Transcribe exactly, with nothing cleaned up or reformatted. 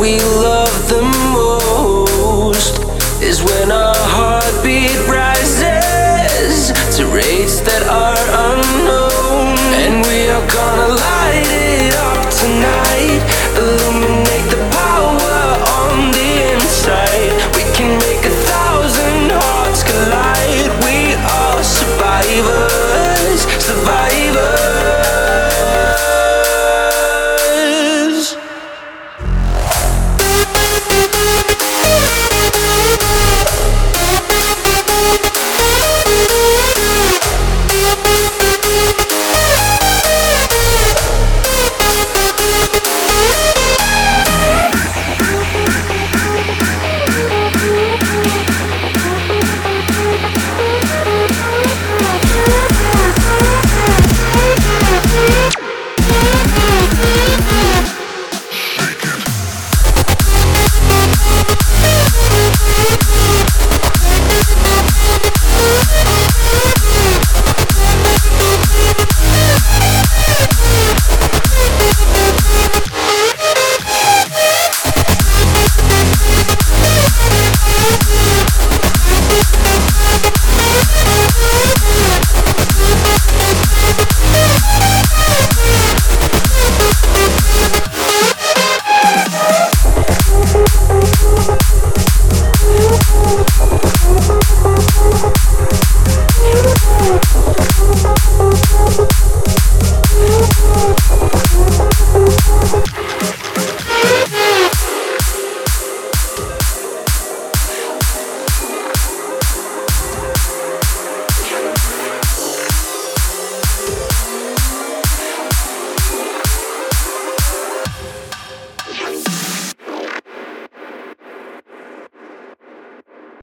We